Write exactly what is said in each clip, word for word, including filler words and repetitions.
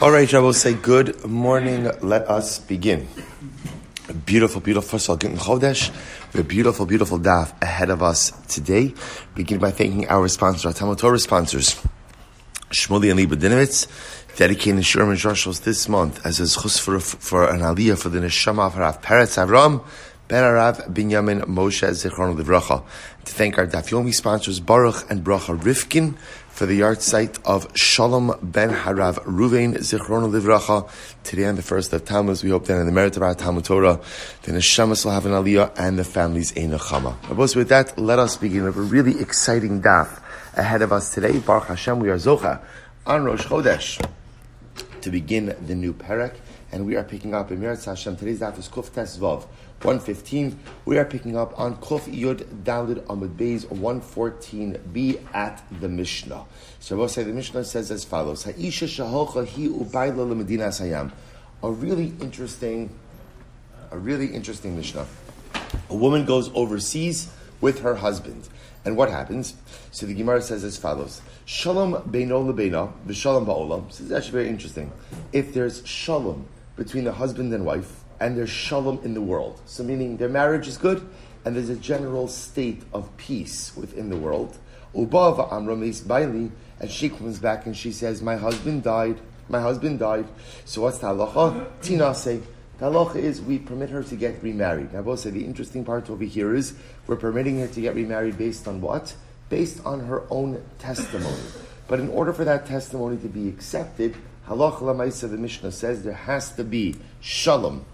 All right, I will say good morning. Let us begin. A beautiful, beautiful, first of all, Git in Chodesh. We have a beautiful, beautiful daf ahead of us today. Begin by thanking our sponsors, our Talmud Torah sponsors, Shmuli and Libadinovitz, dedicating Shurman Joshua this month as his chus for, for an aliyah for the neshama of Harav Peretz Avram, Ben Harav Binyamin Moshe Zichron of Rachel. To thank our daf yomi sponsors, Baruch and Bracha Rifkin, for the yard site of Shalom ben Harav Ruvain Zichrono Livracha. Today on the first of Tammuz, we hope that in the merit of our Talmud Torah, the Neshamas will have an aliyah and the families a Nechama. But with that, let us begin. We have a really exciting daf ahead of us today. Baruch Hashem, we are Zocha on Rosh Chodesh to begin the new perek, and we are picking up in mi'rat Hashem. Today's daf is Kuf Tes Vav one fifteen. We are picking up on Kof Yud Daled Amud Beis one fourteen b at the Mishnah. So I will say the Mishnah says as follows: Ha'isha shahocha hi ubayla lemedina sayam. A really interesting, a really interesting Mishnah. A woman goes overseas with her husband, and what happens? So the Gemara says as follows: Shalom beino leveina, veshalom ba'olam. This is actually very interesting. If there's shalom between the husband and wife, and there's shalom in the world, so meaning their marriage is good, and there's a general state of peace within the world. Ubava amramis baili, and she comes back and she says, "My husband died. My husband died." So what's ta'alacha? Tina say ta'alacha is we permit her to get remarried. Now, both say the interesting part over here is we're permitting her to get remarried based on what? Based on her own testimony. But in order for that testimony to be accepted, ha'alacha la'maisa, the Mishnah says there has to be shalom.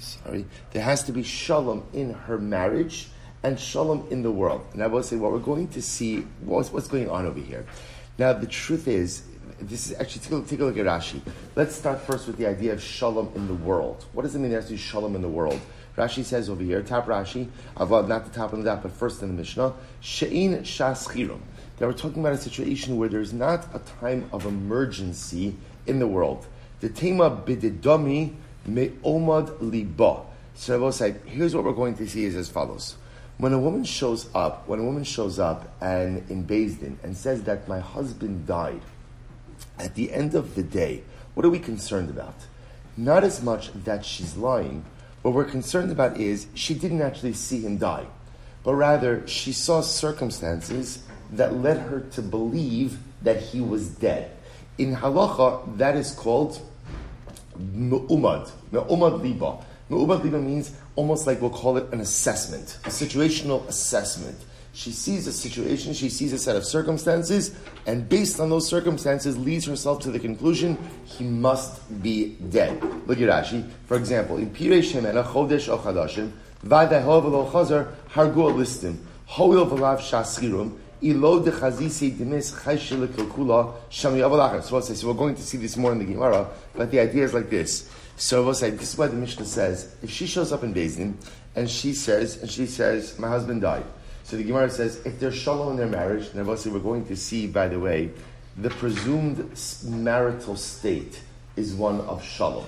Sorry, there has to be shalom in her marriage and shalom in the world. And I will say what we're going to see, what's, what's going on over here. Now the truth is, this is actually, take a, take a look at Rashi. Let's start first with the idea of shalom in the world. What does it mean there has to be shalom in the world? Rashi says over here, top Rashi, avad not the top of that, but first in the Mishnah, Shein Shashchirim. Now we're talking about a situation where there's not a time of emergency in the world. The Tema B'dedomi, Me'umad liba. So I say, here's what we're going to see is as follows. When a woman shows up, when a woman shows up and in Beis Din and says that my husband died, at the end of the day, what are we concerned about? Not as much that she's lying. What we're concerned about is she didn't actually see him die, but rather she saw circumstances that led her to believe that he was dead. In halacha, that is called Me'umad, Me'umad liba. Me'umad liba means almost like we'll call it an assessment, a situational assessment. She sees a situation, she sees a set of circumstances, and based on those circumstances leads herself to the conclusion, he must be dead. Look at Rashi. For example, in Pirei Shemana, Chodesh o Chadashim, Vadaho v'lo chazar, Hargu listim, Hoil v'lav shaschirum, Ilo de chazisi demis chayshil kulkula shami avalachar. So we're going to see this more in the Gemara, but the idea is like this. So we'll say this is why the Mishnah says if she shows up in Beis Din and she says and she says my husband died. So the Gemara says if there's shalom in their marriage, and we'll say we're going to see by the way the presumed marital state is one of shalom.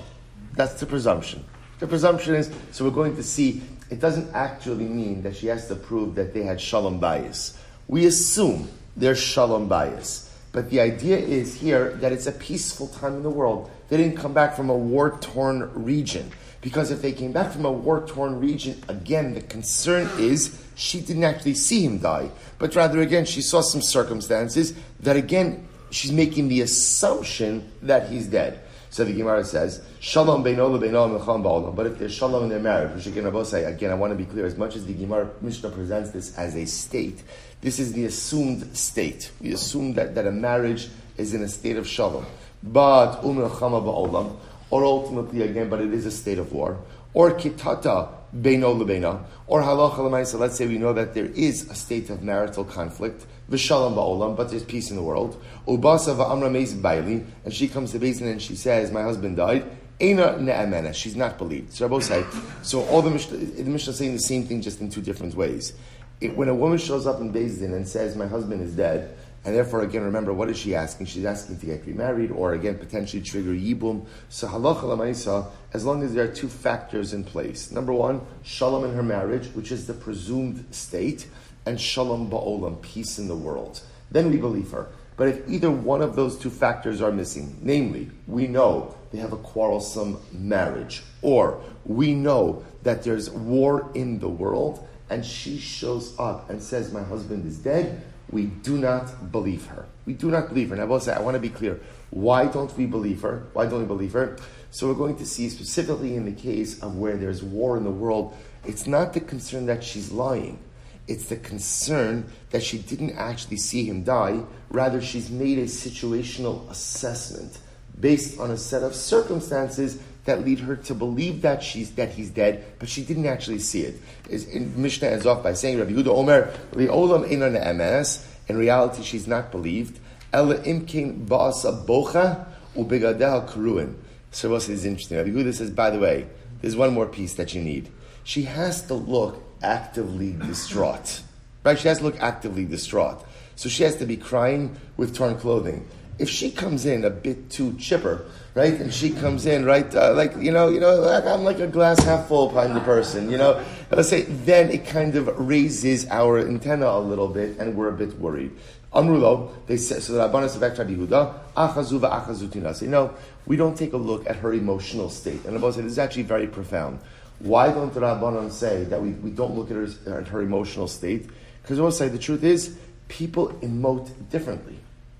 That's the presumption. The presumption is so we're going to see it doesn't actually mean that she has to prove that they had shalom bayis. We assume there's shalom bayis. But the idea is here that it's a peaceful time in the world. They didn't come back from a war-torn region. Because if they came back from a war-torn region, again, the concern is she didn't actually see him die. But rather, again, she saw some circumstances that, again, she's making the assumption that he's dead. So the Gemara says, Shalom beino leveina milchama ba'olam. But if there's shalom in their marriage, which again I will say, again, I want to be clear, as much as the Gemara Mishnah presents this as a state, this is the assumed state. We assume that, that a marriage is in a state of shalom. But umilchama ba'olam, or ultimately again, but it is a state of war. Or kitata beino leveina, or halacha la'maisa. Let's say we know that there is a state of marital conflict. Vishalom ba'olam, but there's peace in the world. Ubasa va'amra meis baili, and she comes to Beis Din and she says, "My husband died." Eina ne'amena, she's not believed. So Rabbeinu say, so all the Mishnah, the Mishnah is saying the same thing just in two different ways. It, when a woman shows up in Beis Din and says, "My husband is dead," and therefore again, remember what is she asking? She's asking to get remarried, or again potentially trigger yibum. So halacha la'maisa, as long as there are two factors in place. Number one, shalom in her marriage, which is the presumed state. And shalom ba'olam, peace in the world. Then we believe her. But if either one of those two factors are missing, namely, we know they have a quarrelsome marriage, or we know that there's war in the world, and she shows up and says, my husband is dead, we do not believe her. We do not believe her. And I will say, I want to be clear. Why don't we believe her? Why don't we believe her? So we're going to see specifically in the case of where there's war in the world, it's not the concern that she's lying. It's the concern that she didn't actually see him die. Rather, she's made a situational assessment based on a set of circumstances that lead her to believe that she's that he's dead, but she didn't actually see it. Is in Mishnah ends off by saying, Rabbi Yehuda Omer, Le'olam einan emes. In reality, she's not believed. Ela imkin ba'asa bocha ubegadeha kruin. So what is interesting? Rabbi Yehuda says, by the way, there's one more piece that you need. She has to look actively distraught. Right? She has to look actively distraught. So she has to be crying with torn clothing. If she comes in a bit too chipper, right? And she comes in, right? Uh, like, you know, you know, like, I'm like a glass half full kind of person, you know? Let's say, then it kind of raises our antenna a little bit and we're a bit worried. Amrulo, they said, so the Rabbanos of Rabbi Yehuda, achazu va'achazu tina. Say, no, we don't take a look at her emotional state. And Rabbanos said, this is actually very profound. Why don't the Rabbanon say that we, we don't look at her, at her emotional state? Because I will say the truth is, people emote differently.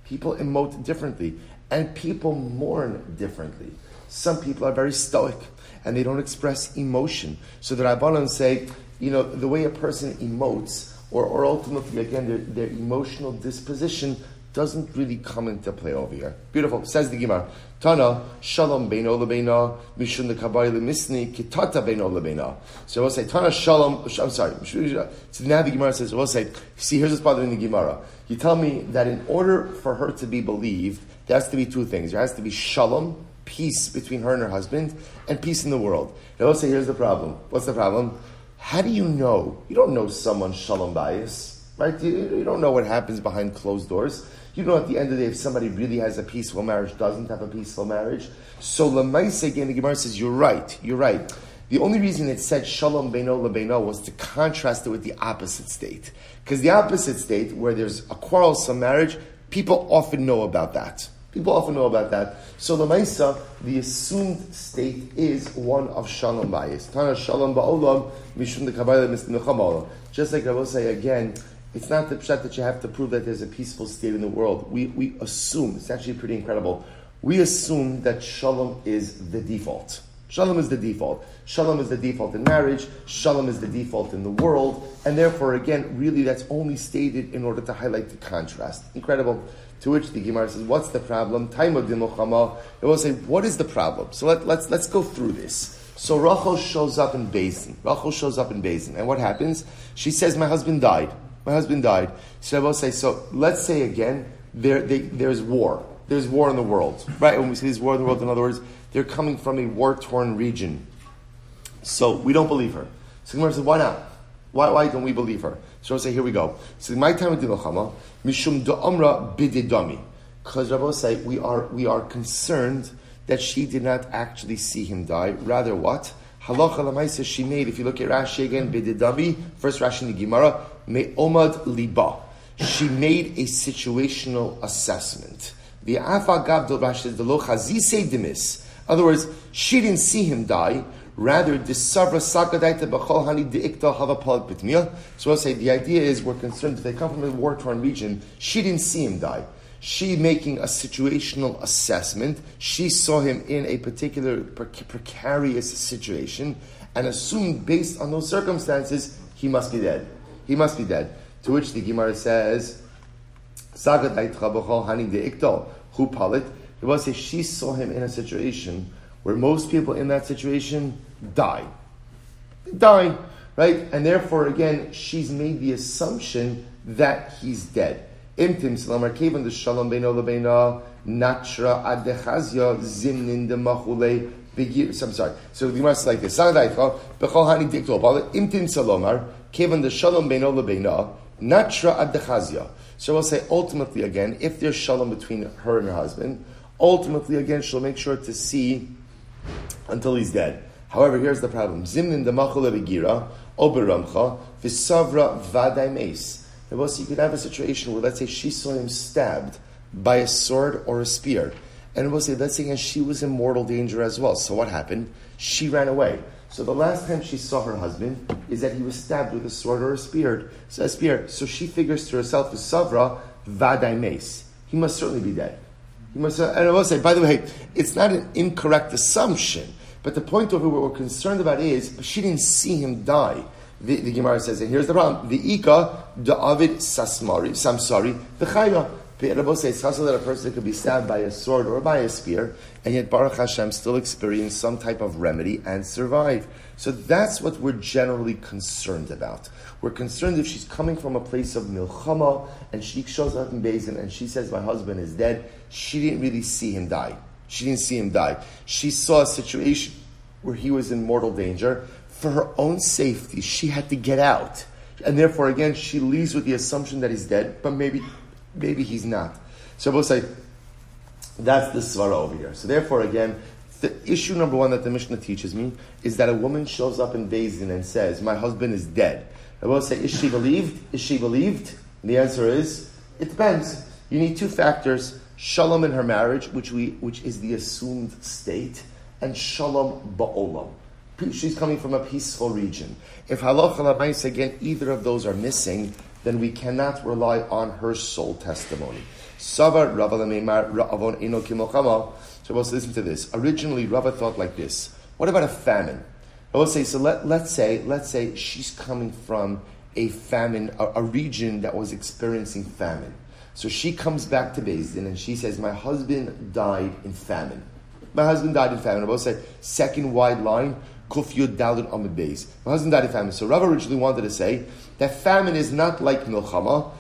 People emote differently. And people mourn differently. Some people are very stoic, and they don't express emotion. So the Rabbanon say, you know, the way a person emotes, or, or ultimately, again, their, their emotional disposition doesn't really come into play over here. Beautiful. Says the Gemara, Tana, Shalom beino leveina, mishun the kabari lemisni, kitata beino leveina. So I will say, Tana, Shalom, I'm sorry. So now the Gemara says, I will say, see, here's what's bothering the Gemara. You tell me that in order for her to be believed, there has to be two things. There has to be Shalom, peace between her and her husband, and peace in the world. Now I will say, here's the problem. What's the problem? How do you know? You don't know someone's Shalom Bayis. Right? You, you don't know what happens behind closed doors. You know at the end of the day if somebody really has a peaceful marriage, doesn't have a peaceful marriage. So la'maisa, again, the Gemara says, you're right, you're right. The only reason it said shalom beino lebeino was to contrast it with the opposite state. Because the opposite state, where there's a quarrelsome marriage, people often know about that. People often know about that. So la'maisa, the assumed state is one of shalom bayis. Tana shalom ba'olam, mishum de kabbalah mishum milchama. Just like I will say again, it's not the pshat that you have to prove that there's a peaceful state in the world. We we assume, it's actually pretty incredible, we assume that shalom is the default. Shalom is the default. Shalom is the default in marriage. Shalom is the default in the world. And therefore, again, really that's only stated in order to highlight the contrast. Incredible. To which the Gemara says, what's the problem? Tema B'dedomi. It will say, what is the problem? So let, let's let's go through this. So Rachel shows up in Beis Din. Rachel shows up in Beis Din. And what happens? She says, my husband died. My husband died. So I will say, so let's say again, there they, there's war. There's war in the world. Right? When we say there's war in the world, in other words, they're coming from a war-torn region. So we don't believe her. So the Gemara said, why not? Why, why don't we believe her? So I will say, here we go. So my time with the Milchama, Mishum da'amra b'dedomi. Because I will say, we are, we are concerned that she did not actually see him die. Rather what? Halacha la'maisa she made, if you look at Rashi again, b'dedomi, first Rashi in the Gemara, Me'umad liba. She made a situational assessment. In other words, she didn't see him die. Rather, visavra vadaimes b'kol hani d'eikta hava palit. So I'll say the idea is we're concerned that they come from a war-torn region. She didn't see him die. She making a situational assessment. She saw him in a particular prec- precarious situation and assumed based on those circumstances he must be dead. He must be dead. To which the Gemara says, Saggi d'eicha b'kol hani d'eikta hava palit. It was that she saw him in a situation where most people in that situation die. They die, right? And therefore, again, she's made the assumption that he's dead. Imtim salamar kevan the shalom beino leveina natra adechazya zimnin de machule. I'm sorry. So the Gemara is like this. Saggi d'eicha b'kol hani d'eikta hava palit. Imtim salamar. Kevan the shalom beino lebeina, natra ad dechazia. So we'll say ultimately again, if there's shalom between her and her husband, ultimately again she'll make sure to see until he's dead. However, here's the problem: zimnin demachule begira oberamcha visavra vadaimes. Now, we'll see you could have a situation where, let's say, she saw him stabbed by a sword or a spear. And we'll say that's saying she was in mortal danger as well. So what happened? She ran away. So the last time she saw her husband is that he was stabbed with a sword or a spear. So a spear. So she figures to herself, visavra vadaimes. He must certainly be dead. He must. And I will say, by the way, it's not an incorrect assumption. But the point over what we're concerned about is she didn't see him die. The, the Gemara says, and here's the problem: the ika da'avid sasmari. I'm sorry, the chaya. Rabbi says also that a person could be stabbed by a sword or by a spear, and yet Baruch Hashem still experienced some type of remedy and survived. So that's what we're generally concerned about. We're concerned if she's coming from a place of milchama and she shows up in Beis Din and she says, "My husband is dead." She didn't really see him die. She didn't see him die. She saw a situation where he was in mortal danger. For her own safety, she had to get out. And therefore, again, she leaves with the assumption that he's dead, but maybe maybe he's not. So we'll say, that's the svara over here. So therefore, again, the issue number one that the Mishnah teaches me is that a woman shows up in Beis Din and says, my husband is dead. I will say, is she believed? Is she believed? And the answer is, it depends. You need two factors. Shalom in her marriage, which we which is the assumed state, and Shalom Ba'olam. She's coming from a peaceful region. If ha'alacha la'maisa, again, either of those are missing, then we cannot rely on her sole testimony. Savar Rava lemeimar ra'avon eno kimilchama. So we'll listen to this. Originally, Rava thought like this. What about a famine? I will say, so let, let's say, let's say she's coming from a famine, a, a region that was experiencing famine. So she comes back to Beis Din and she says, my husband died in famine. My husband died in famine. I will say, second wide line, Kof Yud Daled Amud Beis. My husband died in famine. So Rav originally wanted to say that famine is not like milchama,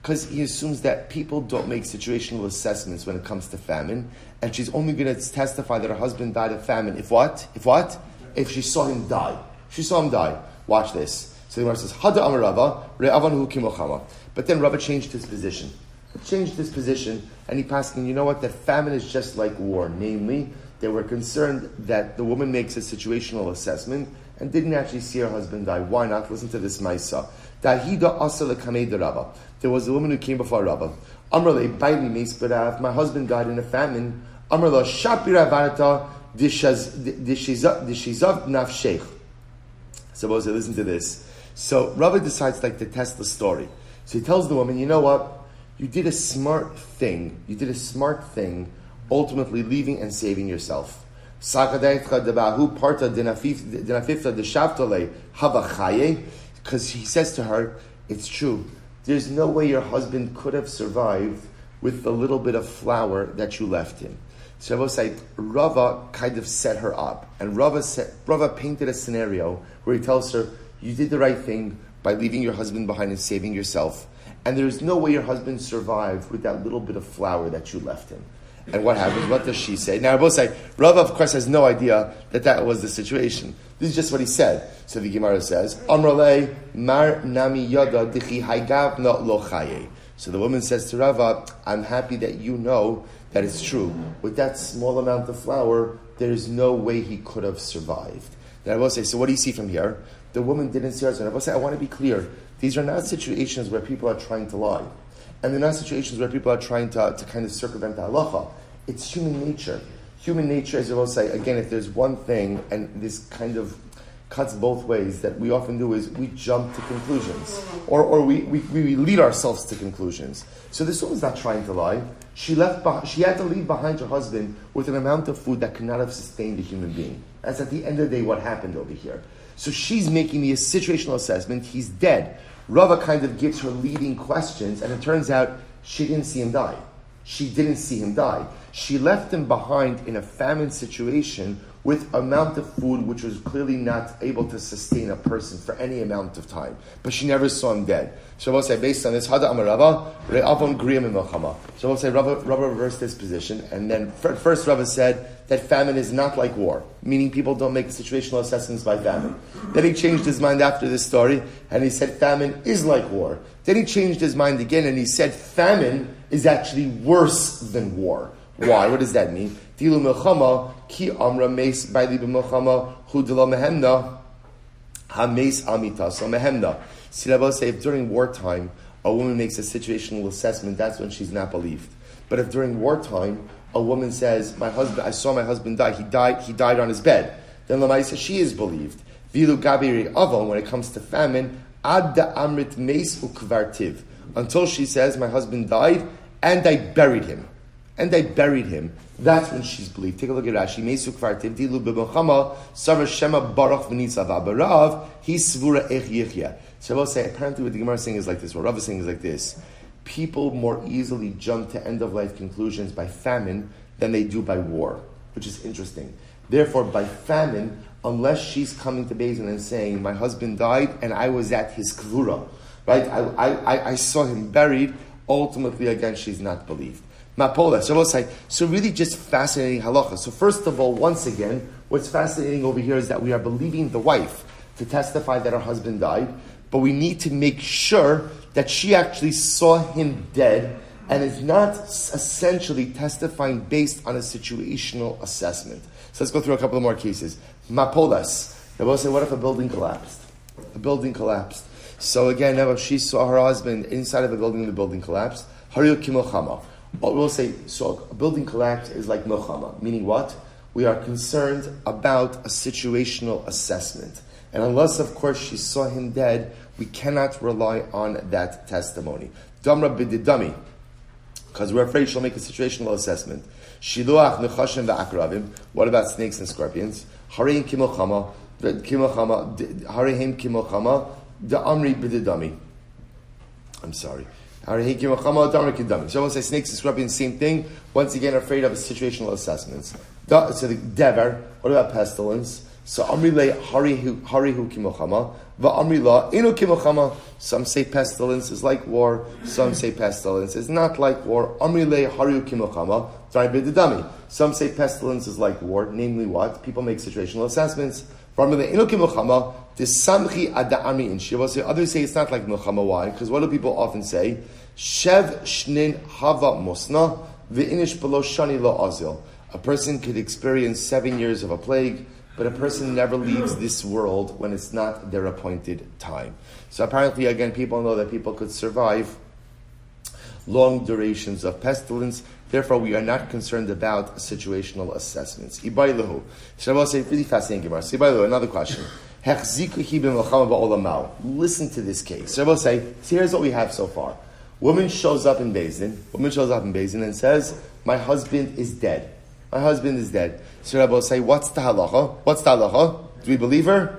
because he assumes that people don't make situational assessments when it comes to famine, and she's only going to testify that her husband died of famine. If what? If what? If she saw him die. She saw him die. Watch this. So the Gemara says, Hada Amar Rava, Re'avanu Kimilchama. But then Rava changed his position. He changed his position, and he passed him, you know what? That famine is just like war, namely, they were concerned that the woman makes a situational assessment and didn't actually see her husband die. Why not? Listen to this ma'isa. There was a woman who came before Rabba. My husband died in a famine. So listen to this. So Rabba decides like to test the story. So he tells the woman, you know what? You did a smart thing. You did a smart thing. Ultimately leaving and saving yourself. Because he says to her, it's true. There's no way your husband could have survived with the little bit of flour that you left him. So I will say, Rava kind of set her up. And Rava, set, Rava painted a scenario where he tells her, you did the right thing by leaving your husband behind and saving yourself. And there's no way your husband survived with that little bit of flour that you left him. And what happens? What does she say? Now, I both say, Rava, of course, has no idea that that was the situation. This is just what he said. So the Gemara says, Amrale mar nami yada dichi haygavna lo chaye. So the woman says to Rava, I'm happy that you know that it's true. With that small amount of flour, there's no way he could have survived. Now, I both say, so what do you see from here? The woman didn't see her. So I both say, I want to be clear. These are not situations where people are trying to lie. And they're not situations where people are trying to, to kind of circumvent the halacha. It's human nature. Human nature, as I will say, again, if there's one thing, and this kind of cuts both ways, that we often do is we jump to conclusions. Or or we, we, we lead ourselves to conclusions. So this woman's not trying to lie. She left. Behind, she had to leave behind her husband with an amount of food that could not have sustained a human being. That's at the end of the day what happened over here. So she's making the situational assessment. He's dead. Rava kind of gives her leading questions, and it turns out she didn't see him die. She didn't see him die. She left him behind in a famine situation with amount of food which was clearly not able to sustain a person for any amount of time. But she never saw him dead. So we'll say, based on this, Hada Amar Rava, Re'avon Griyam in Milchama. So we'll say, Rava, Rava reversed his position, and then first Rava said that famine is not like war, meaning people don't make situational assessments by famine. Then he changed his mind after this story, and he said famine is like war. Then he changed his mind again, and he said famine is actually worse than war. Why? What does that mean? Dilu milchama ki amra meis by liba milchama hu dila mehemna ha meis amita. So mehemna. See, I will say, if during wartime a woman makes a situational assessment, that's when she's not believed. But if during wartime, a woman says, "My husband, I saw my husband die, he died, he died on his bed," then Lamaisa, she is believed. Vilu Gabiri Avon, when it comes to famine, Ad Amrit Meis Ukvartiv, until she says, "My husband died, and I buried him. And I buried him." That's when she's believed. Take a look at Rashi. Meisuk Kvartiv Dilu B'Milchama Sarah Shema Baruch V'Nitzava Barav He Svura Ech Yichya. So I will say, apparently what the Gemara is saying is like this, what Rav is saying is like this. People more easily jump to end-of-life conclusions by famine than they do by war, which is interesting. Therefore, by famine, unless she's coming to Beis Din and saying, "My husband died and I was at his kvura," right? I, I, I saw him buried. Ultimately, again, she's not believed. Mapola, so say, so really just fascinating halacha. So first of all, once again, what's fascinating over here is that we are believing the wife to testify that her husband died, but we need to make sure that she actually saw him dead and is not essentially testifying based on a situational assessment. So let's go through a couple of more cases. Mapolas. They will say, what if a building collapsed? A building collapsed. So again, if she saw her husband inside of a building and the building collapsed, Hariyo Kimilchama. We'll say, so a building collapse is like Milchama, meaning what? We are concerned about a situational assessment. And unless, of course, she saw him dead, we cannot rely on that testimony. Damra b'didami, because we're afraid she'll make a situational assessment. Shiluach nechashim v'akravim. What about snakes and scorpions? Hareim kimilchama, kimilchama, hareim kimilchama, da'amri b'didami. I'm sorry. So someone says snakes and scorpions, same thing. Once again, afraid of situational assessments. So the dever, what about pestilence? So amri le harihu kimilchama, va'amri la inu kimilchama. Some say pestilence is like war. Some say pestilence is not like war. Amri le harihu kimilchama, darei b'didami. Some say pestilence is like war, namely what? People make situational assessments. Others say it's not like milchama. Why? Because what do people often say? Shev shnin hava musna ve'inish below shani lo azil. A person could experience seven years of a plague, but a person never leaves this world when it's not their appointed time. So apparently, again, people know that people could survive long durations of pestilence. Therefore, we are not concerned about situational assessments. Ibaylahu. Shabbat say, really fascinating Gemara. So Ibaylahu, another question. Listen to this case. Shabbat say, so here's what we have so far. Woman shows up in Beis Din. Woman shows up in Beis Din and says, "My husband is dead. My husband is dead." So Shabbat say, what's the halacha? What's the halacha? Do we believe her?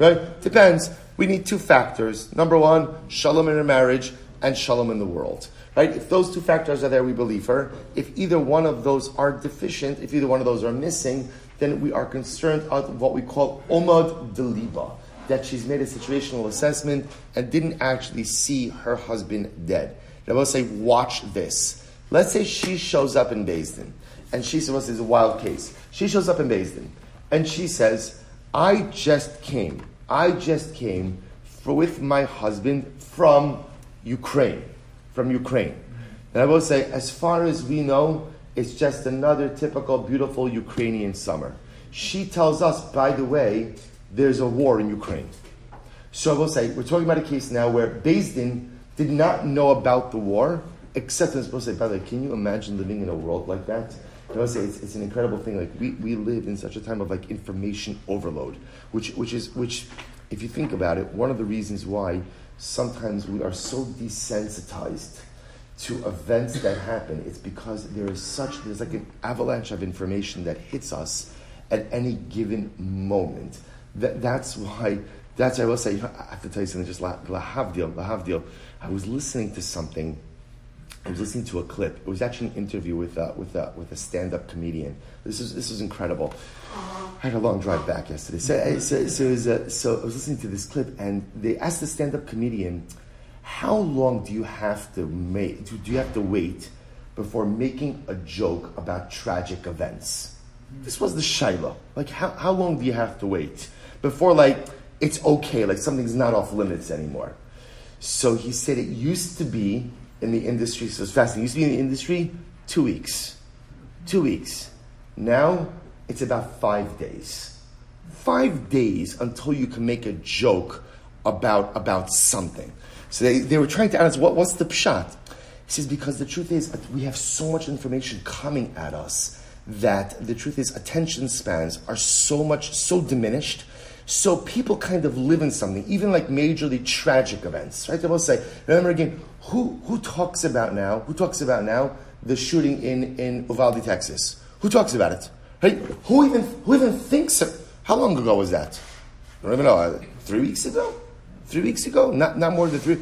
Right? Depends. We need two factors. Number one, shalom in her marriage and shalom in the world. Right? If those two factors are there, we believe her. If either one of those are deficient, if either one of those are missing, then we are concerned of what we call Umad liba, that she's made a situational assessment and didn't actually see her husband dead. And I will say, watch this. Let's say she shows up in Beis Din, and she says, it's a wild case. She shows up in Beis Din, and she says, I just came, I just came for, with my husband from Ukraine. From Ukraine. And I will say, as far as we know, it's just another typical, beautiful Ukrainian summer. She tells us, by the way, there's a war in Ukraine. So I will say, we're talking about a case now where Beis Din did not know about the war, except I will say, by the way, can you imagine living in a world like that? And I will say, it's, it's an incredible thing. Like we, we live in such a time of like information overload, which which is which, if you think about it, one of the reasons why sometimes we are so desensitized to events that happen. It's because there is such, there's like an avalanche of information that hits us at any given moment. That, that's why, that's why I will say, you know, I have to tell you something, just la, la havdil, la havdil. I was listening to something, I was listening to a clip. It was actually an interview with a, with a, with a stand-up comedian. This is this was incredible. I had a long drive back yesterday. So, so, so, it was a, so I was listening to this clip, and they asked the stand-up comedian, "How long do you have to make? Do you have to wait before making a joke about tragic events?" This was the Shiloh. Like, how how long do you have to wait before like it's okay, like something's not off limits anymore? So he said it used to be in the industry. So it's fascinating. It used to be in the industry two weeks, two weeks. Now it's about five days. Five days until you can make a joke about about something. So they, they were trying to ask, what, what's the pshat? He says, because the truth is that we have so much information coming at us that the truth is attention spans are so much, so diminished. So people kind of live in something, even like majorly tragic events, right? They will say, remember again, who who talks about now, who talks about now the shooting in, in Uvalde, Texas? Who talks about it? Right? Who even who even thinks of, how long ago was that? I don't even know, three weeks ago? Three weeks ago? Not not more than three.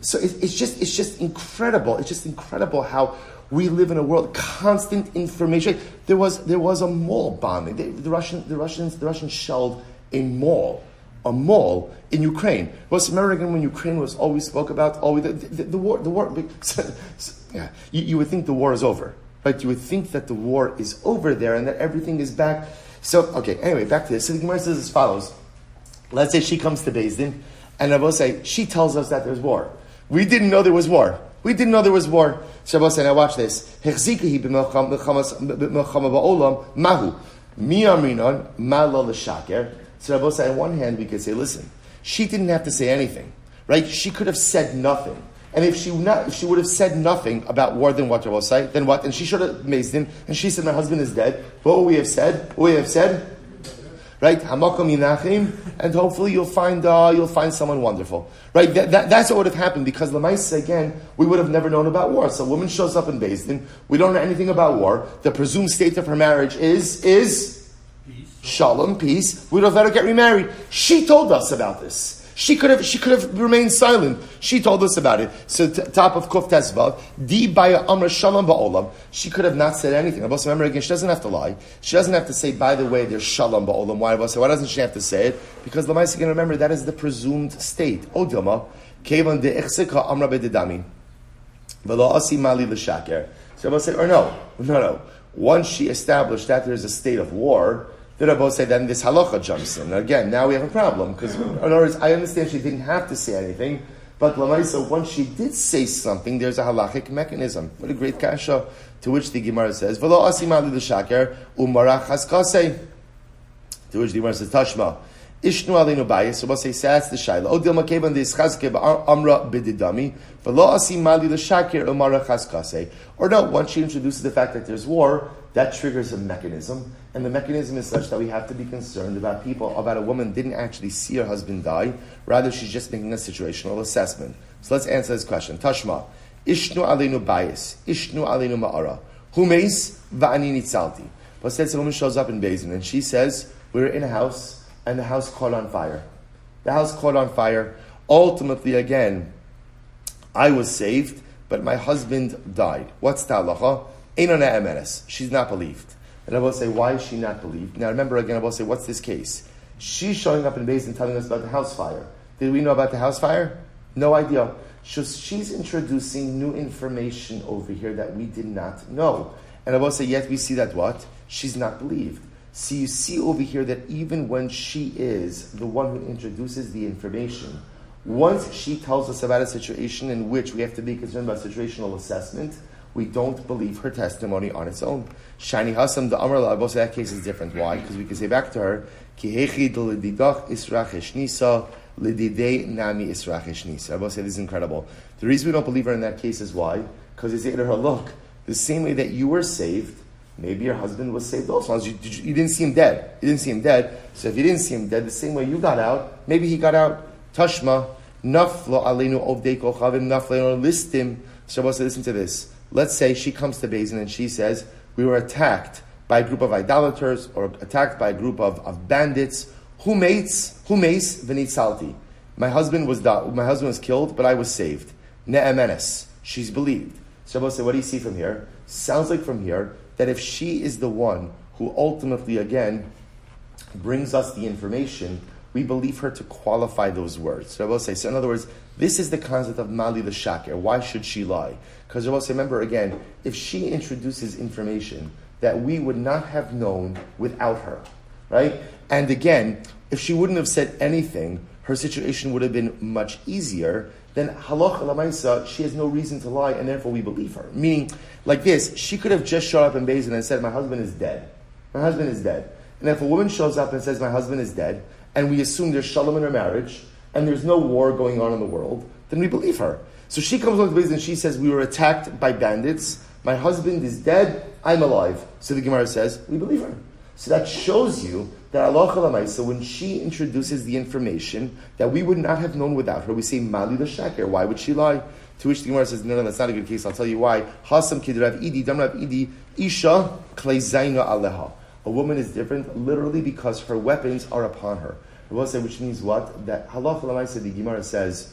So it, it's just it's just incredible. It's just incredible how we live in a world constant information. There was there was a mall bombing. They, the Russian the Russians the Russians shelled a mall, a mall in Ukraine. Was American when Ukraine was always spoke about always the, the, the war the war. Yeah, you, you would think the war is over, right? You would think that the war is over there and that everything is back. So okay, anyway, back to this. So the Gemara says as follows. Let's say she comes to Beis Din, and Rabbi say she tells us that there's war. We didn't know there was war. We didn't know there was war. So Rabbi say, now watch this. So Rabbi say, on one hand, we could say, listen, she didn't have to say anything, right? She could have said nothing. And if she not, if she would have said nothing about war, then what Rabbi say? Then what? And she should have Beis Din, and she said, my husband is dead. What would we have said? What would we have said? Right, hamakom yinachim, and hopefully you'll find uh, you'll find someone wonderful. Right, that, that, that's what would have happened because la'maisa again we would have never known about war. So a woman shows up in Beis Din, we don't know anything about war. The presumed state of her marriage is is peace. Shalom, peace. We would have let her get remarried. She told us about this. She could have she could have remained silent. She told us about it. So t- top of Kuf Tes Vav, di baya amra Shalom Ba'olam. She could have not said anything. Rabbi, remember again, she doesn't have to lie. She doesn't have to say, by the way, there's Shalom Ba'olam. Why Rabbi? Why doesn't she have to say it? Because Lamaisa, again, remember, that is the presumed state. Odilma, kevan de'echsika amra b'dedomi. V'lo asi mali l'shaker. So Rabbi said, or no, no, no. Once she established that there is a state of war, the Rabbi said, then this halacha jumps in. Again, now we have a problem. Because, in other words, I understand she didn't have to say anything, but Lamaisa, once she did say something, there's a halachic mechanism. What a great kasha, to which the Gemara says, V'lo asima li l'shaker, u'marach haskasei. To which the Gemara says, Tashma, ishnu alinu bayis, so we'll say, Sats the shayla, odil makevan de'ishazke ba'amra b'didami, V'lo asima li l'shaker, u'marach haskasei. Or no, once she introduces the fact that there's war, that triggers a mechanism, and the mechanism is such that we have to be concerned about people, about a woman didn't actually see her husband die, rather she's just making a situational assessment. So let's answer this question. Tashma, ishnu alinu bayis, ishnu alinu ma'ara, humeis va'ani nitzalti. But says a woman shows up in Beis Din, and she says, we're in a house, and the house caught on fire. The house caught on fire. Ultimately, again, I was saved, but my husband died. What's ta'alacha? She's not believed. And I will say, why is she not believed? Now remember again, I will say, what's this case? She's showing up in Beis Din telling us about the house fire. Did we know about the house fire? No idea. She's introducing new information over here that we did not know. And I will say, yet we see that what? She's not believed. So you see over here that even when she is the one who introduces the information, once she tells us about a situation in which we have to be concerned about situational assessment, we don't believe her testimony on its own. Shani Hasam the Amr Labo, so that case is different. Why? Because we can say back to her, Kihechi Lididach Israchish Nisa, Lidide Nami Israchish Nisa. I will say this is incredible. The reason we don't believe her in that case is why? Because they say to her, look, the same way that you were saved, maybe your husband was saved also. You, did you, you didn't see him dead. You didn't see him dead. So if you didn't see him dead, the same way you got out, maybe he got out. Tashma, Naflo Alenu Ovdei Kochavim, Naflo Listim. So I will say, listen to this. Let's say she comes to Beis Din and she says, we were attacked by a group of idolaters or attacked by a group of, of bandits. Who mates? Who mates? Venitzalti. My husband was my husband was killed, but I was saved. Ne'emenes. She's believed. So Rabbi said, what do you see from here? Sounds like from here that if she is the one who ultimately again brings us the information, we believe her to qualify those words. So Rabbi says, so in other words, this is the concept of mali l'shaker. Why should she lie? Because Rabbi says, remember again, if she introduces information that we would not have known without her, right? And again, if she wouldn't have said anything, her situation would have been much easier. Then halacha la'maisa, she has no reason to lie, and therefore we believe her. Meaning, like this, she could have just showed up in Beis Din and said, my husband is dead. My husband is dead. And if a woman shows up and says, my husband is dead, and we assume there's shalom in her marriage, and there's no war going on in the world, then we believe her. So she comes along to Beis Din and she says, we were attacked by bandits. My husband is dead. I'm alive. So the Gemara says, we believe her. So that shows you that ha'alacha la'maisa, when she introduces the information that we would not have known without her, we say, mali l'shaker, why would she lie? To which the Gemara says, no, no, that's not a good case. I'll tell you why. Hasam kidrav idi, damrav idi, isha klezayna aleha. A woman is different literally because her weapons are upon her. Which means what? That halacha la'maisa, the Gemara says,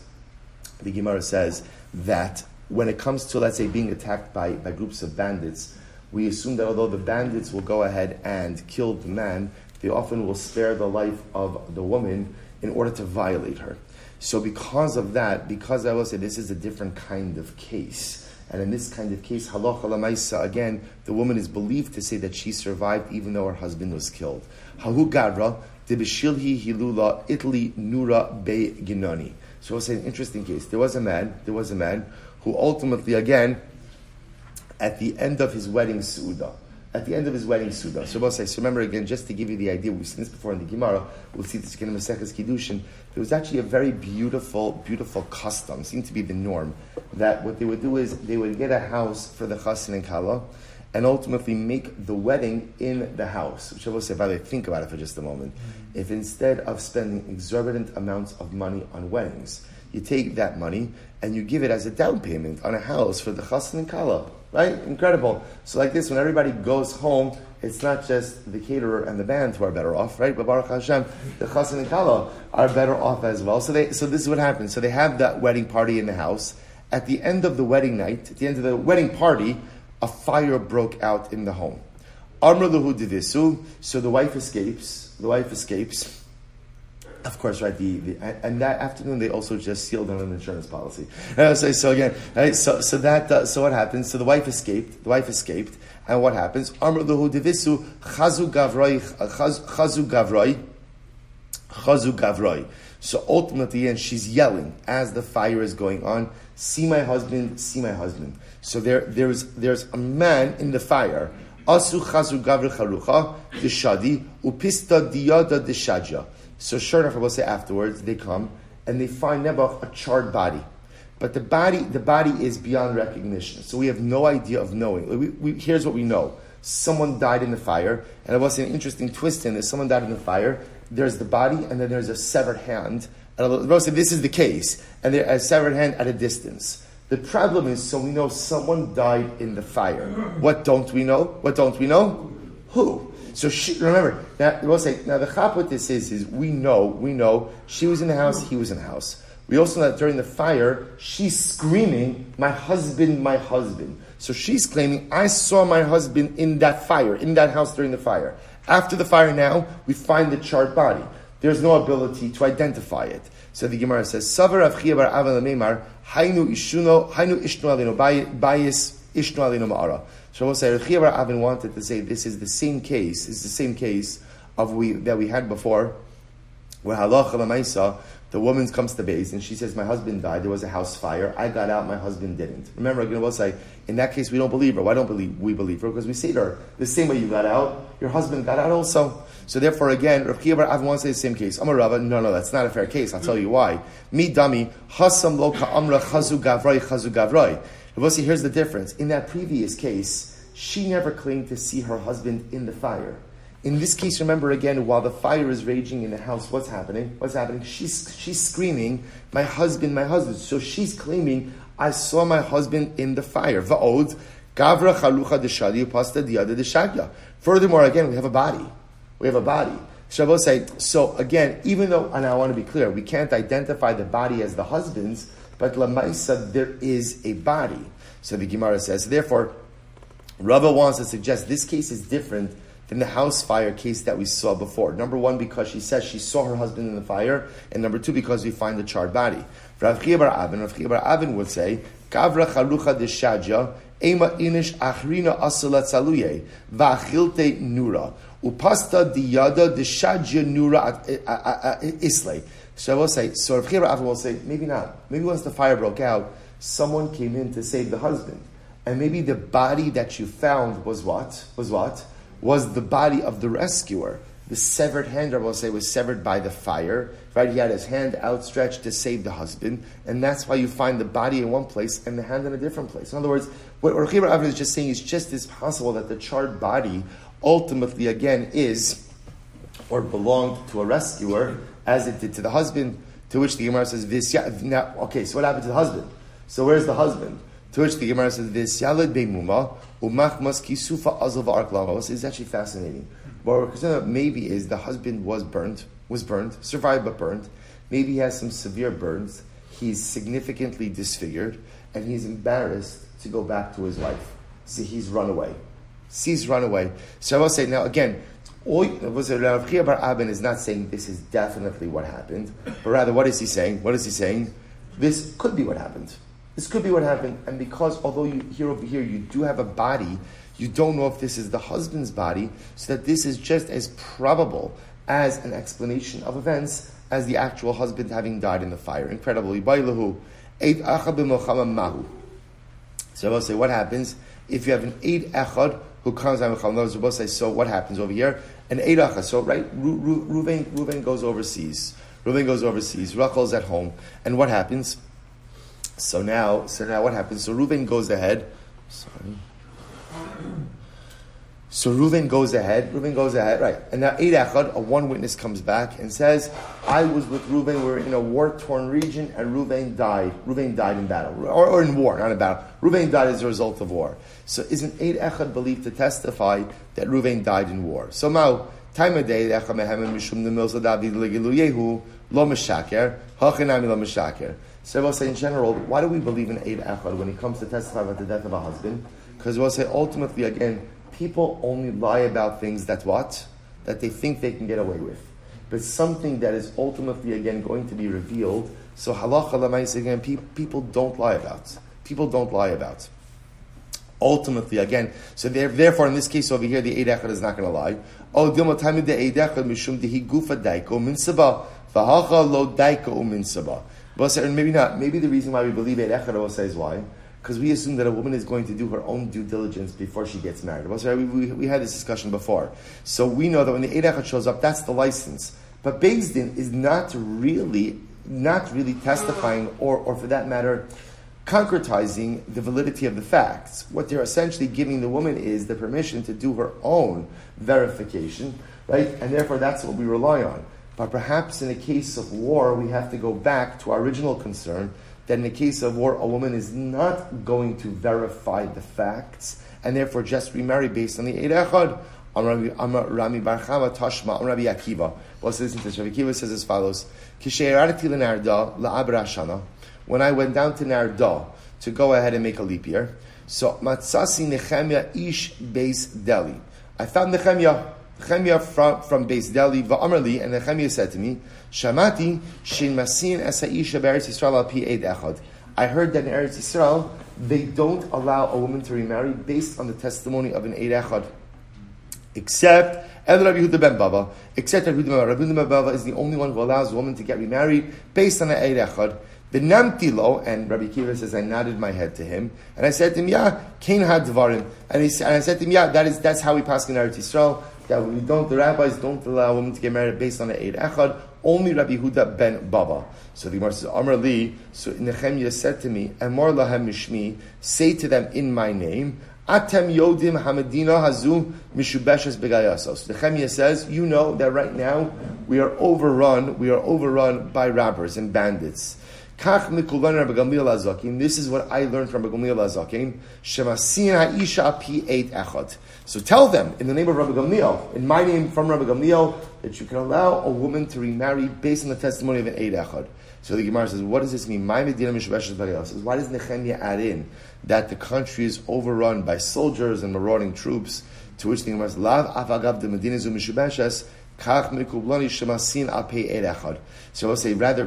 the Gemara says that when it comes to, let's say, being attacked by, by groups of bandits, we assume that although the bandits will go ahead and kill the man, they often will spare the life of the woman in order to violate her. So because of that, because I will say this is a different kind of case, and in this kind of case, halacha la'maisa, again, the woman is believed to say that she survived even though her husband was killed. Hahu gadra debeshilhi hilula itli nura beginoni. So it's an interesting case. There was a man, there was a man who ultimately, again, at the end of his wedding su'udah, at the end of his wedding su'udah, so we'll say, so remember again, just to give you the idea, we've seen this before in the Gemara, we'll see this again in Masechtas Kiddushin, there was actually a very beautiful, beautiful custom, seemed to be the norm, that what they would do is, they would get a house for the Chassan and Kala, and ultimately make the wedding in the house. Which I will say, by the way, think about it for just a moment. Mm-hmm. If instead of spending exorbitant amounts of money on weddings, you take that money and you give it as a down payment on a house for the Chassan and Kala, right? Incredible. So like this, when everybody goes home, it's not just the caterer and the band who are better off, right? But Baruch Hashem, the Chassan and Kala are better off as well. So they, so this is what happens. So they have that wedding party in the house. At the end of the wedding night, at the end of the wedding party, a fire broke out in the home. Amr lahu divisu, so the wife escapes. The wife escapes. Of course, right? The, the and that afternoon they also just sealed on an insurance policy. Uh, so, so again, right, so so that uh, so what happens? So the wife escaped. The wife escaped, and what happens? Amr lahu divisu chazu gavroi chazu gavroi chazu gavroi. So ultimately, and she's yelling as the fire is going on, see my husband, see my husband. So there, there's, there's a man in the fire. Asu chazu gavri chalucha deshadi upista diyada deshadja. So sure enough, I will say afterwards, they come and they find Nebuch a charred body. But the body, the body is beyond recognition. So we have no idea of knowing. We, we, here's what we know. Someone died in the fire. And I will say an interesting twist in this. Someone died in the fire. There's the body, and then there's a severed hand. And Rabbi said, this is the case. And there's a severed hand at a distance. The problem is, so we know someone died in the fire. What don't we know? What don't we know? Who? So she, remember, now, Rabbi said, now the chap what this is, is we know, we know, she was in the house, he was in the house. We also know that during the fire, she's screaming, my husband, my husband. So she's claiming, I saw my husband in that fire, in that house during the fire. After the fire now, we find the charred body. There's no ability to identify it. So the Gemara says, Savar avchia bar avan lememar, hainu ishuno, hainu ishnu alinu bayis, ishnu alinu ma'ara. So I will say, avchia bar avan wanted to say, this is the same case, it's the same case of we that we had before, where halacha la'maisa, the woman comes to Beis and she says, my husband died, there was a house fire, I got out, my husband didn't. Remember, again, I will say, in that case, we don't believe her. Why don't believe we believe her? Because we say to her, the same way you got out, your husband got out also. So therefore, again, Rav Kiva Bar Avam wants to say the same case. Amar Rava, no, no, that's not a fair case. I'll tell you why. Mi dami, hasam lo ka'amra chazu gavroi, chazu gavroi. We'll see, here's the difference. In that previous case, she never claimed to see her husband in the fire. In this case, remember again, while the fire is raging in the house, what's happening? What's happening? She's she's screaming, my husband, my husband. So she's claiming, I saw my husband in the fire. Va'od, gavra chalucha deshadi upasta diyada deshagya. Furthermore, again, we have a body. We have a body. Shavuot say, so again, even though, and I want to be clear, we can't identify the body as the husband's, but la'maisa, there is a body. So the Gemara says, therefore, Rava wants to suggest this case is different in the house fire case that we saw before. Number one, because she says she saw her husband in the fire, and number two, because we find the charred body. Rav Chiya Bar Avan, Rav Chiya Bar Avan would say, Gavra chalucha deshadja, ema inish achrina asala tzaluye, vachilte nura, upasta diyada deshadja nura islay. So I will say, so Rav Chiya Bar Avan will say, maybe not. Maybe once the fire broke out, someone came in to save the husband. And maybe the body that you found was what? Was what? was the body of the rescuer. The severed hand, I will say, was severed by the fire, right? He had his hand outstretched to save the husband, and that's why you find the body in one place and the hand in a different place. In other words, what Rav Avinu is just saying is just as possible that the charred body ultimately, again, is or belonged to a rescuer as it did to the husband, to which the Gemara says, Visya, now, okay, so what happened to the husband? So where's the husband? To which the Gemara says, Visyalad be'muma, umachmas kisufa azal va'arklava. This is actually fascinating. What we're concerned about maybe is the husband was burned, was burned, survived but burned. Maybe he has some severe burns. He's significantly disfigured, and he's embarrassed to go back to his wife. See, he's run away. He's run away. So I will say, now again, Rav Chia bar Abin is not saying this is definitely what happened, but rather what is he saying? What is he saying? This could be what happened. This could be what happened, and because although you here over here you do have a body, you don't know if this is the husband's body, so that this is just as probable as an explanation of events as the actual husband having died in the fire. Incredibly. So I will say, what happens if you have an eid echad who comes out of Milchama? Those who both say, so what happens over here? An eid echad. So right, Reuven Reuven goes overseas. Reuven goes overseas. Rachel's at home, and what happens? So now, so now what happens? So Reuven goes ahead. Sorry. So Reuven goes ahead. Reuven goes ahead, right? And now Eid Echad, a one witness comes back and says, "I was with Reuven. We were in a war-torn region, and Reuven died. Reuven died in battle, or, or in war, not in battle. Reuven died as a result of war. So isn't Eid Echad believed to testify that Reuven died in war? So now, time of day, Eid Echad mehem mishum nemilsa david legilu yehu lo meshaker hachinami lo meshaker." So we'll say in general, why do we believe in Eid Echad when it comes to testify about the death of a husband? Because we'll say ultimately, again, people only lie about things that what? That they think they can get away with. But something that is ultimately, again, going to be revealed, so halacha la'maisa, again, pe- people don't lie about. People don't lie about. Ultimately, again, so therefore in this case over here, the Eid Echad is not going to lie. Oh, Dilma Tamid de Eid Echad mishum dehi gufa daiko min sabah, v'hacha lo daiko min sabah. And maybe not. Maybe the reason why we believe Eid Echad is why? Because we assume that a woman is going to do her own due diligence before she gets married. We, we, we had this discussion before. So we know that when the Eid Echad shows up, that's the license. But Beis Din is not really, not really testifying or, or for that matter, concretizing the validity of the facts. What they're essentially giving the woman is the permission to do her own verification, right? And therefore that's what we rely on. But perhaps in a case of war, we have to go back to our original concern that in the case of war, a woman is not going to verify the facts and therefore just remarry based on the Eid Echad. Amar Rami Bar Chama Tashma, Amar Rabbi Akiva. Well, so listen to this. Rabbi Akiva says as follows: when I went down to Narda to go ahead and make a leap year, so Matzasi Nechemia Ish Beis Deli. I found Nechemia. Nechemia from, from Beis Deli va'amarli, and Nechemia said to me, "Shamati shein masin es ha'isha be'Eretz Yisrael al pi eid echad." I heard that in Eretz Yisrael they don't allow a woman to remarry based on the testimony of an eid echad, except El Rabbi Yehuda ben Bava. Except Rabbi Yehuda ben Bava is the only one who allows a woman to get remarried based on an eid echad. Benamti lo, and Rabbi Kiva says, I nodded my head to him, and I said to him, "Yeah, kein hadvarim," and, he, and I said to him, "Yeah, that is that's how we pass in Eretz Yisrael." That we don't, the rabbis don't allow women to get married based on an Eid Echad, only Rabbi Yehuda ben Bava. So the Gemara says, Amar li, so Nechemia said to me, Amar lahem mishmi, say to them in my name, Atem yodim hamadina hazu mishubeshes begayasos. So Nechemia says, you know that right now we are overrun, we are overrun by robbers and bandits. This is what I learned from Rabbi Gamliel Hazakin. So tell them, in the name of Rabbi Gamliel, in my name from Rabbi Gamliel, that you can allow a woman to remarry based on the testimony of an Eid Echad. So the Gemara says, what does this mean? Why does Nechemia add in that the country is overrun by soldiers and marauding troops? To which the Gemara says, Lav afagav de medinazu mishubeshes. So I'll say, rather, it sounds like what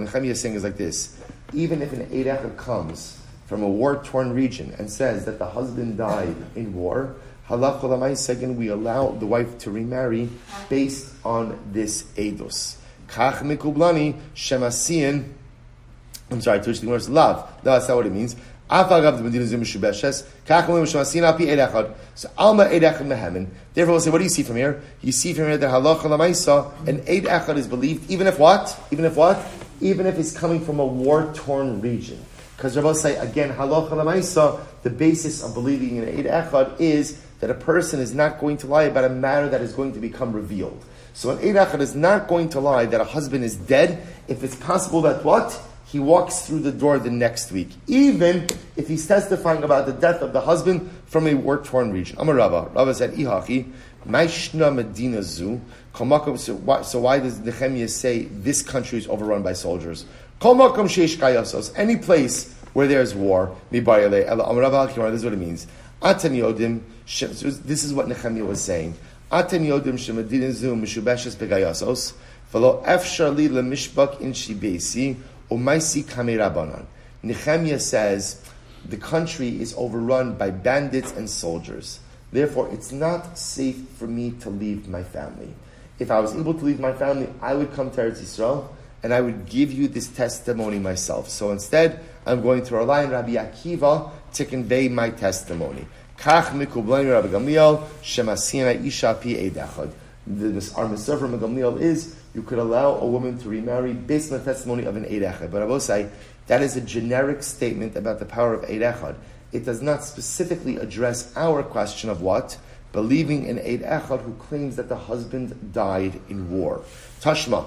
Nechemia is saying is like this. Even if an Eid Echad comes from a war-torn region and says that the husband died in war, halacha la'maisa, we allow the wife to remarry based on this Eidos. Kach mikublani shemasin. I'm sorry, to which the word is love. That's not what it means. So Alma Eid Echad Mehemen. Therefore, we'll say, what do you see from here? You see from here that halacha la'maisa, an Eid Echad is believed, even if what? Even if what? Even if he's coming from a war-torn region. Because Rabbos say, again, halacha la'maisa, the basis of believing in Eid Echad is that a person is not going to lie about a matter that is going to become revealed. So an Eid Echad is not going to lie that a husband is dead if it's possible that what? He walks through the door the next week, even if he's testifying about the death of the husband from a war-torn region. Amar Rava. Rava said, Ihachi, Maishna Medina Zu. So why does Nehemiah say this country is overrun by soldiers? Any place where there's war. This is what it means. This is what Nehemiah was saying. Nehemiah says the country is overrun by bandits and soldiers. Therefore, it's not safe for me to leave my family. If I was able to leave my family, I would come to Eretz Yisrael and I would give you this testimony myself. So instead, I'm going to rely on Rabbi Akiva to convey my testimony. Kach mikublein Rabbi Gamliel shemasina isha pi eidachod. Our Mesorah from Gamliel is you could allow a woman to remarry based on the testimony of an Eid Echad. But Rabosai, that is a generic statement about the power of Eid Echad. It does not specifically address our question of what? Believing in Eid Echad who claims that the husband died in war. Tashma.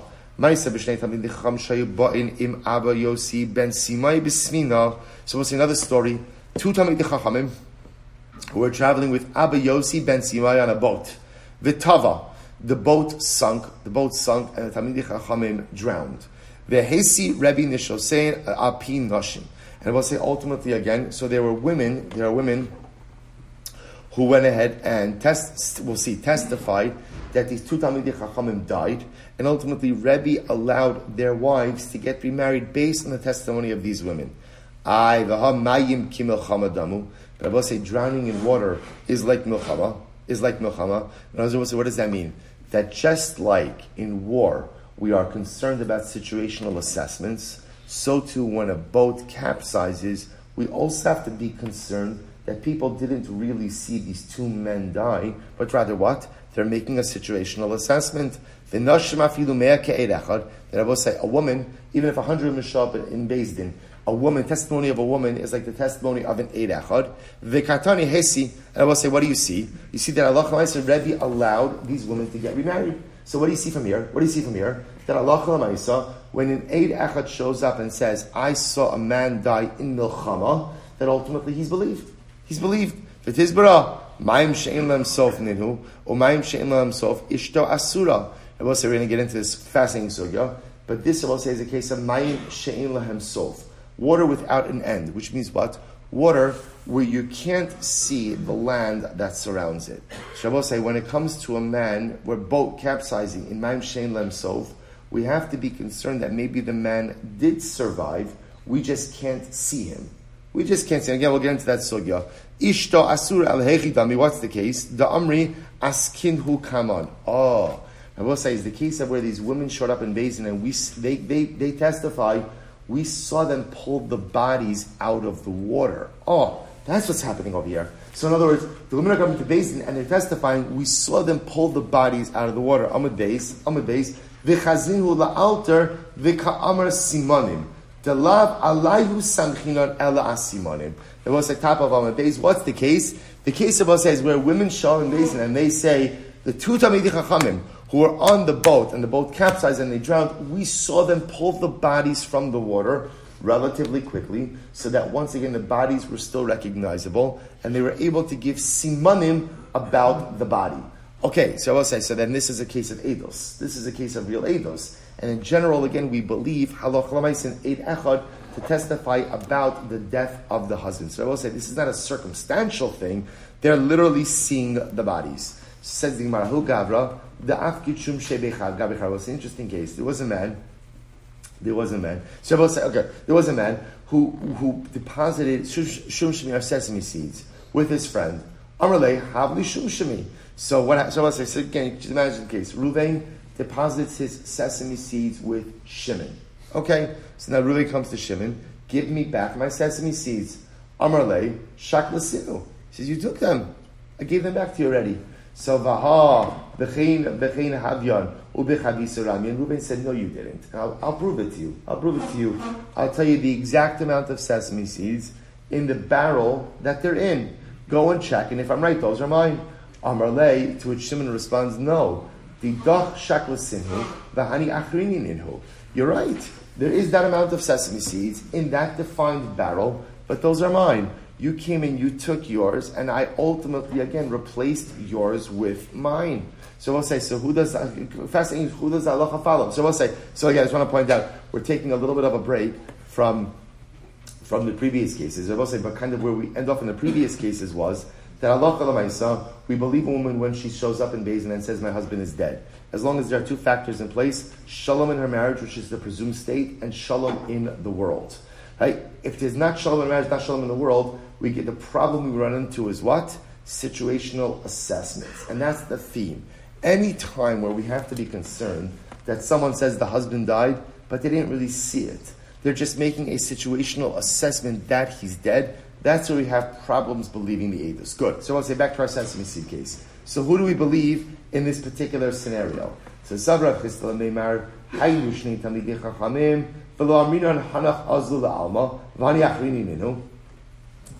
So we'll see another story. Two Talmidei Chachamim who were traveling with Abba Yossi ben Simai on a boat. V'tava. The boat sunk, the boat sunk, and the Talmidei Chachamim drowned. V'hesi Rabbi Nishosein api Noshim. And we'll say ultimately again, so there were women, there are women who went ahead and test, we'll see, testified that these two Talmidei Chachamim died, and ultimately Rebbe allowed their wives to get remarried based on the testimony of these women. Ay v'ha mayim ki milchama damu. But I will say drowning in water is like milchama, is like milchama. And I will say, what does that mean? That just like in war, we are concerned about situational assessments, so too when a boat capsizes, we also have to be concerned that people didn't really see these two men die, but rather what? They're making a situational assessment. The Rabbos say, a woman, even if a hundred mishab in Beis Din, a woman, testimony of a woman is like the testimony of an Eid Echad. V'katani hesi, and I will say, what do you see? You see that halacha la'maisa, Rebbe allowed these women to get remarried. So what do you see from here? What do you see from here? That halacha la'maisa, when an Eid Echad shows up and says, I saw a man die in Milchama, that ultimately he's believed. He's believed. V'tizbara, ma'im she'en la'amsof ninhu, or ma'im she'en la'amsof ishto asura. I will say, we're going to get into this fascinating sugya, but this I will say is a case of ma'im she'en la'amsof. Water without an end, which means what? Water where you can't see the land that surrounds it. Shabbos say, when it comes to a man, where boat capsizing, in Maim Shein Lem Sov, we have to be concerned that maybe the man did survive, we just can't see him. We just can't see him. Again, we'll get into that sugya. Ishto asur al hechidami, what's the case? The amri askinhu kaman. Oh, Shabbos say, is the case of where these women showed up in Basin and we they they, they testify. We saw them pull the bodies out of the water. Oh, that's what's happening over here. So in other words, the women are coming to Beis and they're testifying, we saw them pull the bodies out of the water. Amud Beis, Amud Beis, v'chazinhu la'alter v'ka'amar simonim. Delav alayhu samchinon ela asimonim. It was the top of Amud Beis. What's the case? The case of us is where women show in Beis and they say, the two Talmidei Chachamim, who were on the boat, and the boat capsized and they drowned, we saw them pull the bodies from the water relatively quickly, so that once again the bodies were still recognizable, and they were able to give simanim about the body. Okay, so I will say, so then this is a case of eidos. This is a case of real eidos. And in general, again, we believe, halacha l'maisa and eid echad, to testify about the death of the husband. So I will say, this is not a circumstantial thing, they're literally seeing the bodies. Says the Gemara, Hu Gavra, the Afkichum Shebecha, Gabichar was an interesting case. There was a man, there was a man, so I will say, okay, there was a man who who deposited Shum Shemir sesame seeds with his friend. Amrle, Havli Shum Shemi. So what, so I will say, so again, just imagine the case. Ruvain deposits his sesame seeds with Shimon. Okay, so now Ruvain comes to Shimon, give me back my sesame seeds. Amarle, Shaklasinu. He says, you took them. I gave them back to you already. So Vaha, Bechein, Bechein Havyan, Ubechavisa Rami. And Reuben said, no, you didn't. I'll, I'll prove it to you. I'll prove it to you. I'll tell you the exact amount of sesame seeds in the barrel that they're in. Go and check, and if I'm right, those are mine. Amarle, to which Shimon responds, no. Didach Shaklasinu, Vahani Achrinin Inhu. You're right. There is that amount of sesame seeds in that defined barrel, but those are mine. You came in, you took yours, and I ultimately, again, replaced yours with mine. So we'll say, so who does, fascinating, who does halacha follow? So we'll say, so again, I just want to point out, we're taking a little bit of a break from, from the previous cases. I will say, but kind of where we end off in the previous cases was, that halacha la'maisa, we believe a woman when she shows up in Beis Din and says, my husband is dead. As long as there are two factors in place, shalom in her marriage, which is the presumed state, and shalom in the world. Right? If there's not shalom in marriage, not shalom in the world, we get the problem we run into is what? Situational assessments. And that's the theme. Any time where we have to be concerned that someone says the husband died, but they didn't really see it. They're just making a situational assessment that he's dead. That's where we have problems believing the edus. Good. So I'll say back to our sesame seed case. So who do we believe in this particular scenario? So Sabra Chistal Neymar, Haynu Shnei Tamidei Chachamim, V'lo Amrinan Hanach Azul Alma, V'ani Achrini Ninu.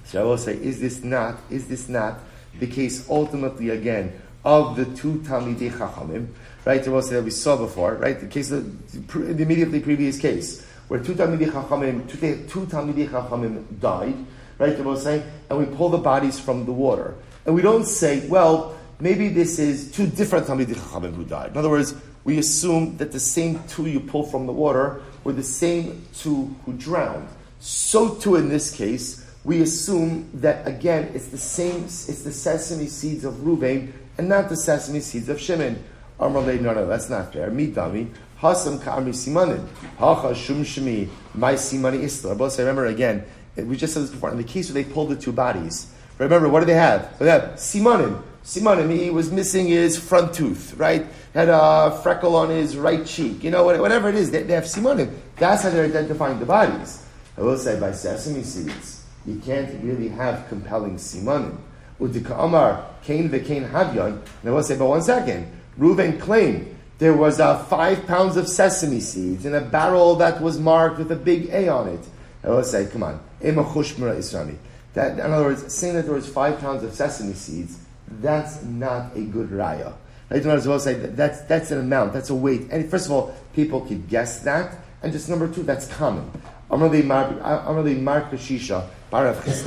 So I will say, is this not, is this not the case ultimately again of the two Talmidei Chachamim, right? I will say that we saw before, right? The case, of the, the immediately previous case where two Talmidei Chachamim, two, two Talmidei Chachamim died, right? I will say, and we pull the bodies from the water, and we don't say, well, maybe this is two different Talmidei Chachamim who died. In other words, we assume that the same two you pull from the water were the same two who drowned. So too in this case. We assume that again it's the same, it's the sesame seeds of Reuben and not the sesame seeds of Shimon. Amar le, no, no, that's not fair. Mi dami hasam ka'ami simanim hacha shum shmi my simani isla. But I remember again, we just said this before in the case where they pulled the two bodies. Remember, what do they have? They have simanim. Simanim. He was missing his front tooth, right? Had a freckle on his right cheek. You know, whatever it is, they, they have simanim. That's how they're identifying the bodies. I will say by sesame seeds. You can't really have compelling simanim. Udika Amar, Cain v'Cain Havyan. And I will say, but one second. Reuven claimed there was uh, five pounds of sesame seeds in a barrel that was marked with a big A on it. And I will say, come on. Ema Chushmura Isrami. That, in other words, saying that there was five pounds of sesame seeds, that's not a good raya. Right? In other words, I will say, that's, that's an amount, that's a weight. And first of all, people could guess that. And just number two, that's common. Amar li Mar Kashisha. So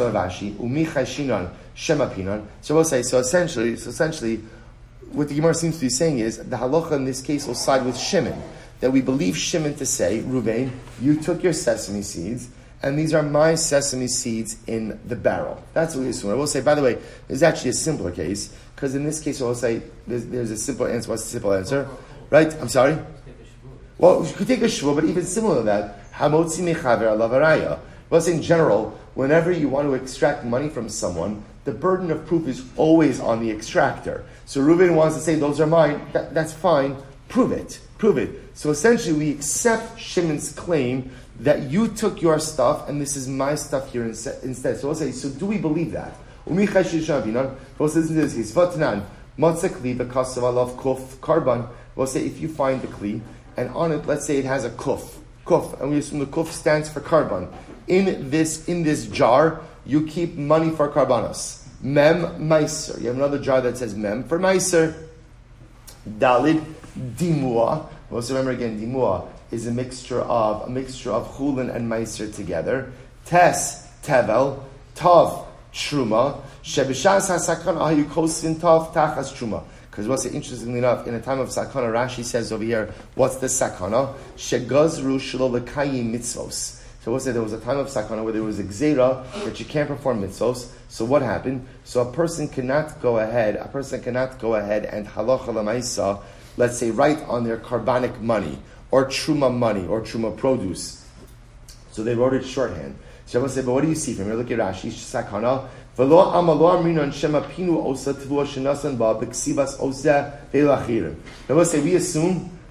we'll say, so essentially, so essentially, what the Gemara seems to be saying is, the halacha in this case will side with Shimon, that we believe Shimon to say, Reuven, you took your sesame seeds, and these are my sesame seeds in the barrel. That's what we assume. I will say, by the way, there's actually a simpler case, because in this case, I will say, there's, there's a simple answer. What's the simple answer? Right? I'm sorry? Well, you could take a shvur, but even similar to that, hamotzi mechaver alavaraya. Well, it's in general, whenever you want to extract money from someone, the burden of proof is always on the extractor. So Reuben wants to say, those are mine. That, that's fine. Prove it. Prove it. So essentially, we accept Shimon's claim that you took your stuff and this is my stuff here instead. So we'll say, so do we believe that? We'll say, listen to this case. We'll say, if you find the kli, and on it, let's say it has a kuf. Kuf, and we assume the kuf stands for karban. In this in this jar, you keep money for karbanos. Mem, meiser. You have another jar that says mem for meiser. Dalid, dimua. Also remember again, dimua is a mixture of a mixture of chulin and meiser together. Tes, tevel, tav, truma. Shebishas hasakan ahu kosin tav tachas truma. Because what's it, interestingly enough, in a time of sakana, Rashi says over here, what's the sakana? Shegazru shelo lekayim mitzvos. So we'll say there was a time of sakana where there was a gzeira that you can't perform mitzvos. So what happened? So a person cannot go ahead, a person cannot go ahead and halacha la'maisa, let's say, right on their carbonic money, or truma money, or truma produce. So they wrote it shorthand. So I will say, but what do you see from here? Look at Rashi, sakana. Now we'll say, we assume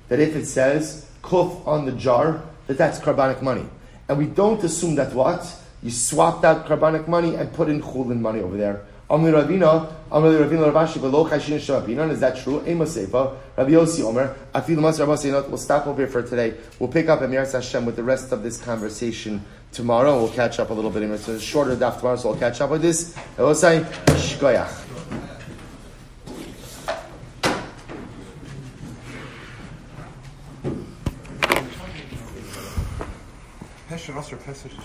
that if it says kuf on the jar, that that's carbonic money. And we don't assume that what? You swapped out carbonic money and put in chulin money over there. Amr Ravina, Amr Ravina Ravashi, Velo Chashin Shabinan, is that true? Ema Seifa, Rabbi Yossi Omer, Afil Mas Rabbasinot. We'll stop over here for today. We'll pick up Emirat Hashem with the rest of this conversation tomorrow. We'll catch up a little bit. It's a shorter daf tomorrow, so we'll catch up with this. I will say, Shkoyach. Pesach,